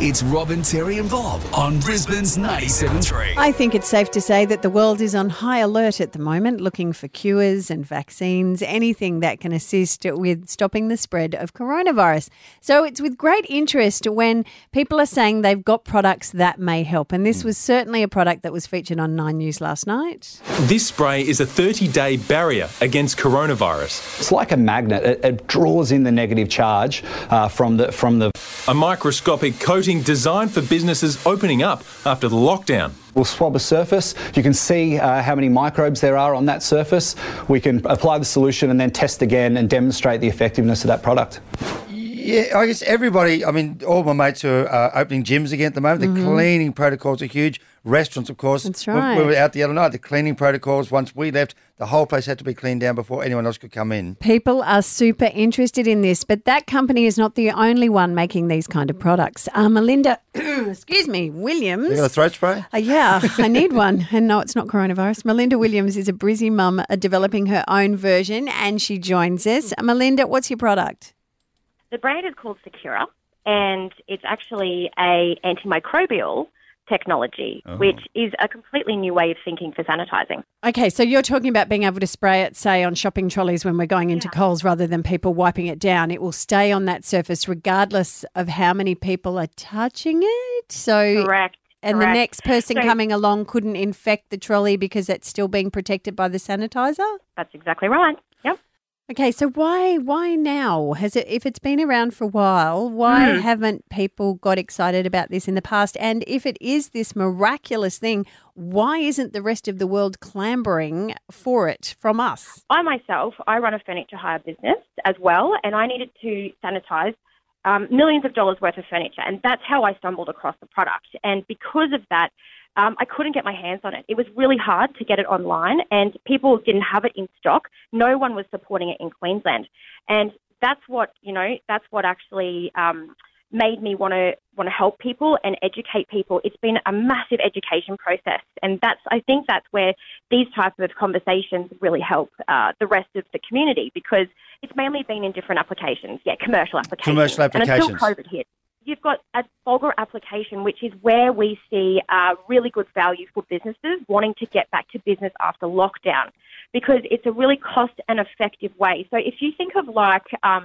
It's Robin, Terry and Bob on Brisbane's 97.3. I think it's safe to say that the world is on high alert at the moment, looking for cures and vaccines, anything that can assist with stopping the spread of coronavirus. So it's with great interest when people are saying they've got products that may help. And this was certainly a product that was featured on Nine News last night. This spray is a 30-day barrier against coronavirus. It's like a magnet. It draws in the negative charge from the... A microscopic coating designed for businesses opening up after the lockdown. We'll swab a surface. You can see how many microbes there are on that surface. We can apply the solution and then test again and demonstrate the effectiveness of that product. Yeah, I guess everybody, I mean, all my mates are opening gyms again at the moment. Mm-hmm. The cleaning protocols are huge. Restaurants, of course. That's right. We were out the other night. The cleaning protocols, once we left, the whole place had to be cleaned down before anyone else could come in. People are super interested in this, but that company is not the only one making these kind of products. Melinda, Williams. You got a throat spray? Yeah, I need one. And no, it's not coronavirus. Melinda Williams is a Brizzy mum developing her own version, and she joins us. Melinda, what's your product? The brand is called Secura, and it's actually an antimicrobial technology, which is a completely new way of thinking for sanitising. Okay, so you're talking about being able to spray it, say, on shopping trolleys when we're going into Coles rather than people wiping it down. It will stay on that surface regardless of how many people are touching it. So correct. And the next person coming along couldn't infect the trolley because it's still being protected by the sanitiser? That's exactly right, yep. Okay, so why now? If it's been around for a while, why haven't people got excited about this in the past? And if it is this miraculous thing, why isn't the rest of the world clambering for it from us? I run a furniture hire business as well, and I needed to sanitise millions of dollars worth of furniture, and that's how I stumbled across the product. And because of that, I couldn't get my hands on it. It was really hard to get it online, and people didn't have it in stock. No one was supporting it in Queensland. And that's what actually made me want to help people and educate people. It's been a massive education process, and I think that's where these types of conversations really help the rest of the community, because it's mainly been in different applications, commercial applications. And until COVID hit. You've got a bulk application, which is where we see really good value for businesses wanting to get back to business after lockdown, because it's a really cost and effective way. So if you think of like a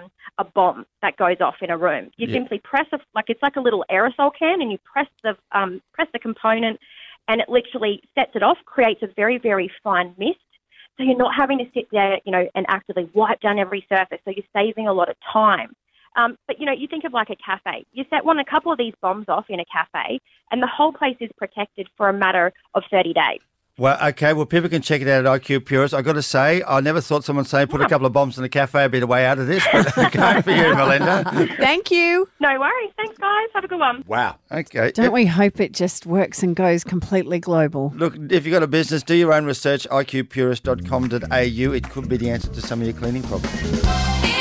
bomb that goes off in a room, you simply press it's like a little aerosol can, and you press the component, and it literally sets it off, creates a very, very fine mist. So you're not having to sit there, and actively wipe down every surface. So you're saving a lot of time. But, you think of like a cafe. You set a couple of these bombs off in a cafe, and the whole place is protected for a matter of 30 days. Well, okay. Well, people can check it out at IQ Purist. I've got to say, I never thought someone saying put a couple of bombs in a cafe would be the way out of this, but go for you, Melinda. Thank you. No worries. Thanks, guys. Have a good one. Wow. Okay. Don't we hope it just works and goes completely global? Look, if you've got a business, do your own research, iqpurist.com.au. It could be the answer to some of your cleaning problems.